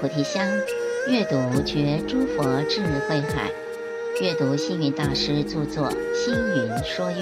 菩提香，阅读觉诸佛智慧海，阅读星云大师著作《星云说喻》，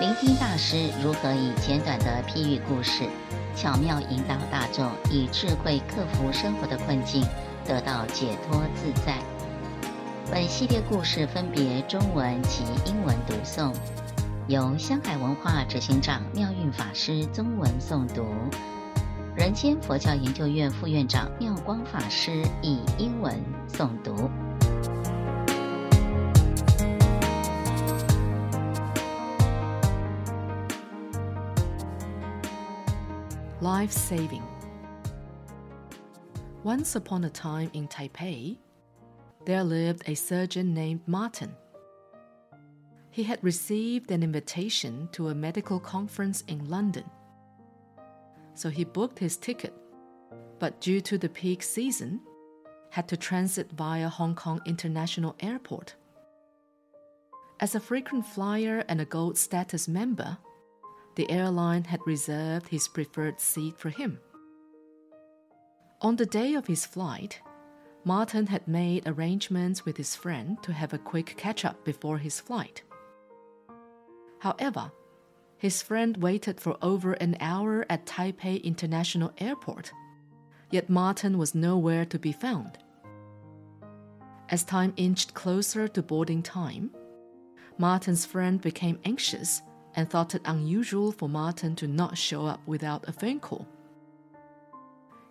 聆听大师如何以简短的譬喻故事，巧妙引导大众以智慧克服生活的困境，得到解脱自在。本系列故事分别中文及英文读诵，由香海文化执行长妙运法师中文诵读，人间佛教研究院副院长妙光法师以英文诵读。Life saving. Once upon a time in Taipei, there lived a surgeon named Martin. He had received an invitation to a medical conference in London. So he booked his ticket, but due to the peak season, had to transit via Hong Kong International Airport. As a frequent flyer and a gold status member,The airline had reserved his preferred seat for him. On the day of his flight, Martin had made arrangements with his friend to have a quick catch-up before his flight. However, his friend waited for over an hour at Taipei International Airport, yet Martin was nowhere to be found. As time inched closer to boarding time, Martin's friend became anxious.And thought it unusual for Martin to not show up without a phone call.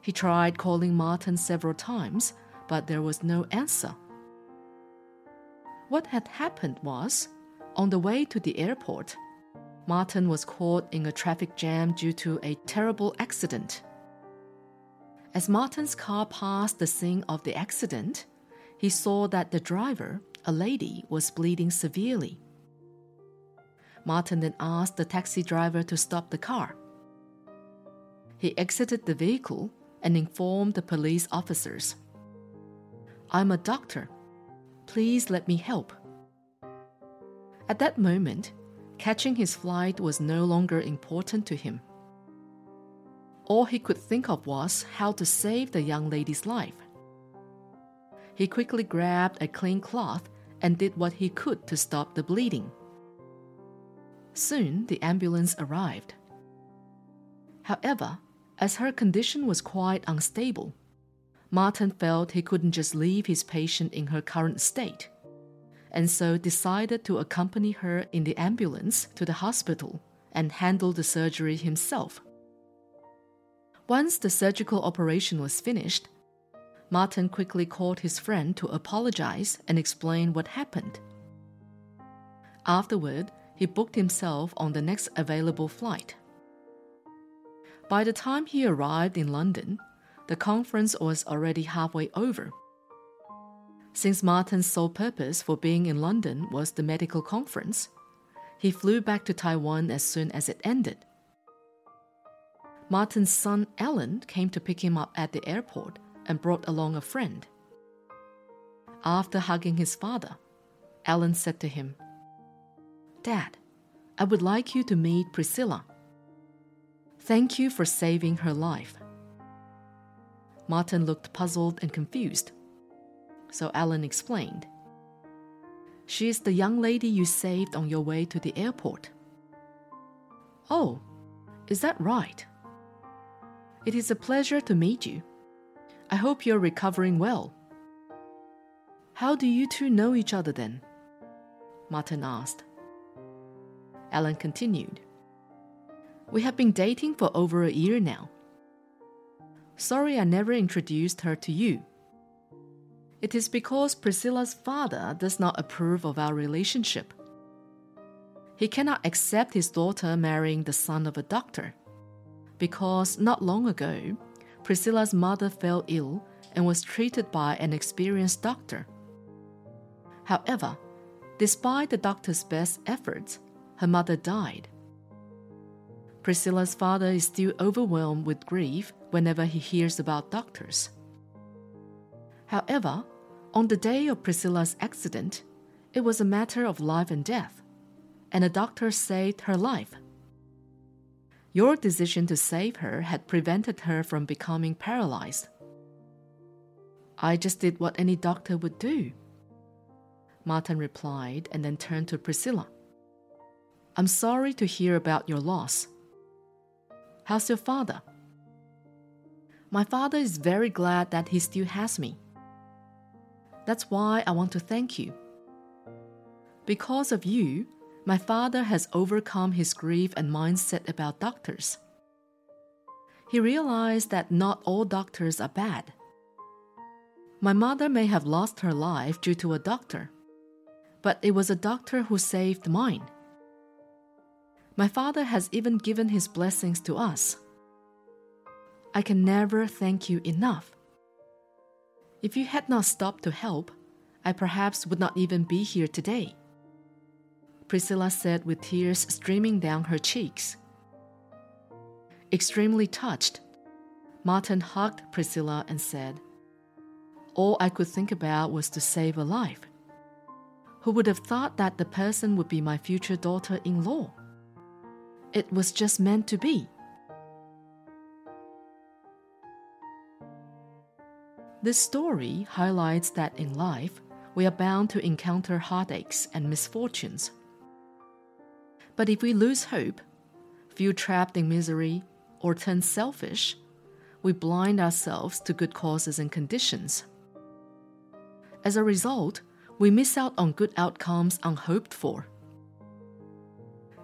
He tried calling Martin several times, but there was no answer. What had happened was, on the way to the airport, Martin was caught in a traffic jam due to a terrible accident. As Martin's car passed the scene of the accident, he saw that the driver, a lady, was bleeding severely.Martin then asked the taxi driver to stop the car. He exited the vehicle and informed the police officers. "I'm a doctor. Please let me help." At that moment, catching his flight was no longer important to him. All he could think of was how to save the young lady's life. He quickly grabbed a clean cloth and did what he could to stop the bleeding.Soon, the ambulance arrived. However, as her condition was quite unstable, Martin felt he couldn't just leave his patient in her current state, and so decided to accompany her in the ambulance to the hospital and handle the surgery himself. Once the surgical operation was finished, Martin quickly called his friend to apologize and explain what happened. Afterward,He booked himself on the next available flight. By the time he arrived in London, the conference was already halfway over. Since Martin's sole purpose for being in London was the medical conference, he flew back to Taiwan as soon as it ended. Martin's son Alan came to pick him up at the airport and brought along a friend. After hugging his father, Alan said to him,Dad, I would like you to meet Priscilla. Thank you for saving her life. Martin looked puzzled and confused. So Alan explained. She is the young lady you saved on your way to the airport. Oh, is that right? It is a pleasure to meet you. I hope you're recovering well. How do you two know each other then? Martin asked.Alan continued. We have been dating for over a year now. Sorry I never introduced her to you. It is because Priscilla's father does not approve of our relationship. He cannot accept his daughter marrying the son of a doctor, because not long ago, Priscilla's mother fell ill and was treated by an experienced doctor. However, despite the doctor's best efforts,Her mother died. Priscilla's father is still overwhelmed with grief whenever he hears about doctors. However, on the day of Priscilla's accident, it was a matter of life and death, and a doctor saved her life. Your decision to save her had prevented her from becoming paralyzed. I just did what any doctor would do." Martin replied and then turned to Priscilla. "I'm sorry to hear about your loss. How's your father?" "My father is very glad that he still has me. That's why I want to thank you. Because of you, my father has overcome his grief and mindset about doctors. He realized that not all doctors are bad. My mother may have lost her life due to a doctor, but it was a doctor who saved mine. My father has even given his blessings to us. I can never thank you enough. If you had not stopped to help, I perhaps would not even be here today," Priscilla said with tears streaming down her cheeks. Extremely touched, Martin hugged Priscilla and said, "All I could think about was to save a life. Who would have thought that the person would be my future daughter-in-law? It was just meant to be." This story highlights that in life, we are bound to encounter heartaches and misfortunes. But if we lose hope, feel trapped in misery, or turn selfish, we blind ourselves to good causes and conditions. As a result, we miss out on good outcomes unhoped for.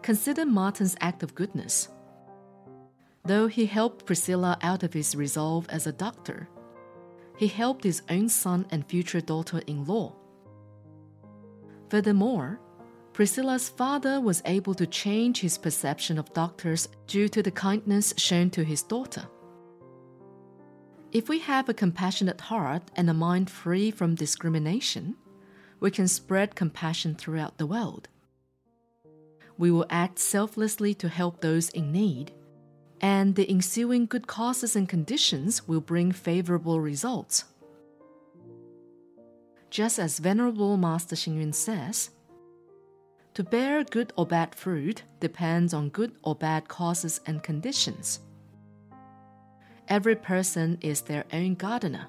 Consider Martin's act of goodness. Though he helped Priscilla out of his resolve as a doctor, he helped his own son and future daughter-in-law. Furthermore, Priscilla's father was able to change his perception of doctors due to the kindness shown to his daughter. If we have a compassionate heart and a mind free from discrimination, we can spread compassion throughout the world. We will act selflessly to help those in need, and the ensuing good causes and conditions will bring favorable results. Just as Venerable Master Hsing Yun says, "To bear good or bad fruit depends on good or bad causes and conditions. Every person is their own gardener.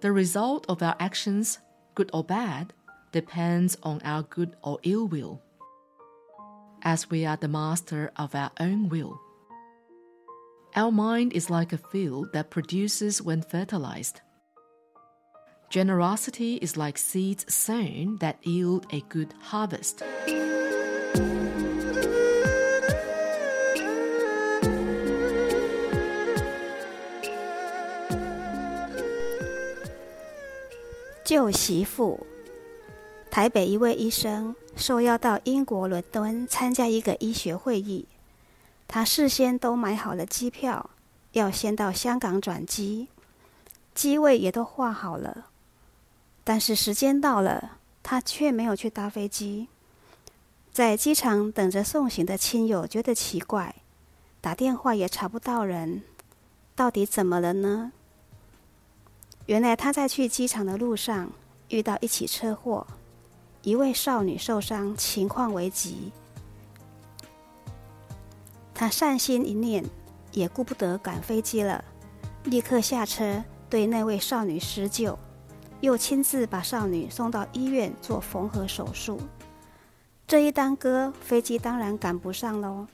The result of our actions, good or bad, depends on our good or ill will, as we are the master of our own will. Our mind is like a field that produces when fertilized. Generosity is like seeds sown that yield a good harvest."救媳妇。台北一位医生受邀到英国伦敦参加一个医学会议，他事先都买好了机票，要先到香港转机，机位也都画好了。但是时间到了，他却没有去搭飞机。在机场等着送行的亲友觉得奇怪，打电话也查不到人，到底怎么了呢？原来他在去机场的路上遇到一起车祸，一位少女受伤，情况危急。他善心一念，也顾不得赶飞机了，立刻下车对那位少女施救，又亲自把少女送到医院做缝合手术。这一耽搁，飞机当然赶不上咯，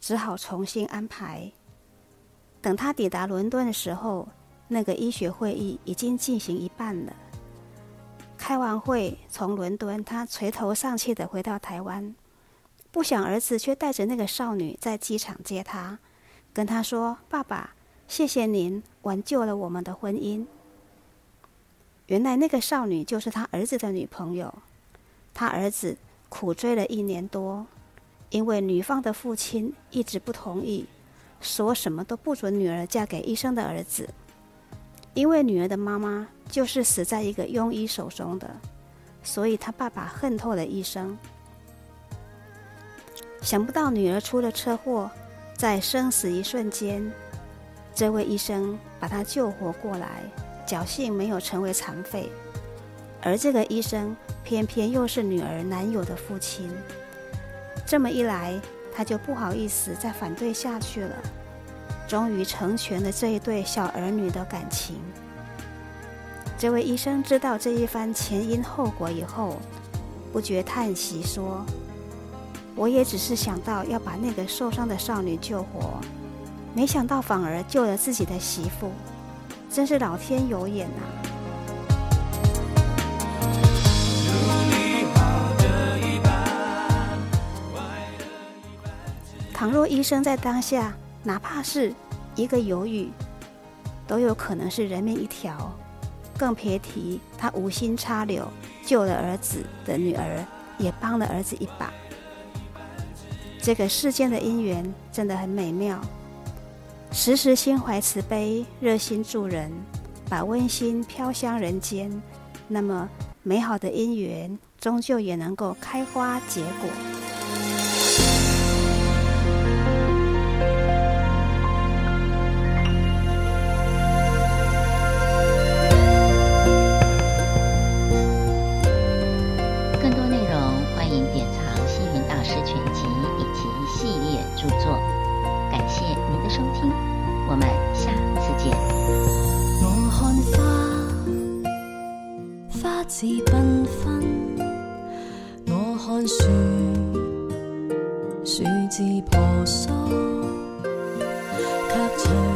只好重新安排。等他抵达伦敦的时候，那个医学会议已经进行一半了。开完会，从伦敦，他垂头丧气地回到台湾，不想儿子却带着那个少女在机场接他，跟他说：“爸爸，谢谢您挽救了我们的婚姻。”原来那个少女就是他儿子的女朋友，他儿子苦追了1年多，因为女方的父亲一直不同意，说什么都不准女儿嫁给医生的儿子。因为女儿的妈妈就是死在一个庸医手中的，所以她爸爸恨透了医生。想不到女儿出了车祸，在生死一瞬间，这位医生把她救活过来，侥幸没有成为残废。而这个医生偏偏又是女儿男友的父亲，这么一来，她就不好意思再反对下去了。终于成全了这一对小儿女的感情，这位医生知道这一番前因后果以后，不觉叹息说：“我也只是想到要把那个受伤的少女救活，没想到反而救了自己的媳妇，真是老天有眼啊！”倘若医生在当下，哪怕是一个犹豫，都有可能是人命一条，更别提他无心插柳，救了儿子的女儿，也帮了儿子一把。这个世间的因缘真的很美妙，时时心怀慈悲，热心助人，把温馨飘向人间，那么美好的因缘终究也能够开花结果。是繽紛，我看樹，樹枝婆娑，卻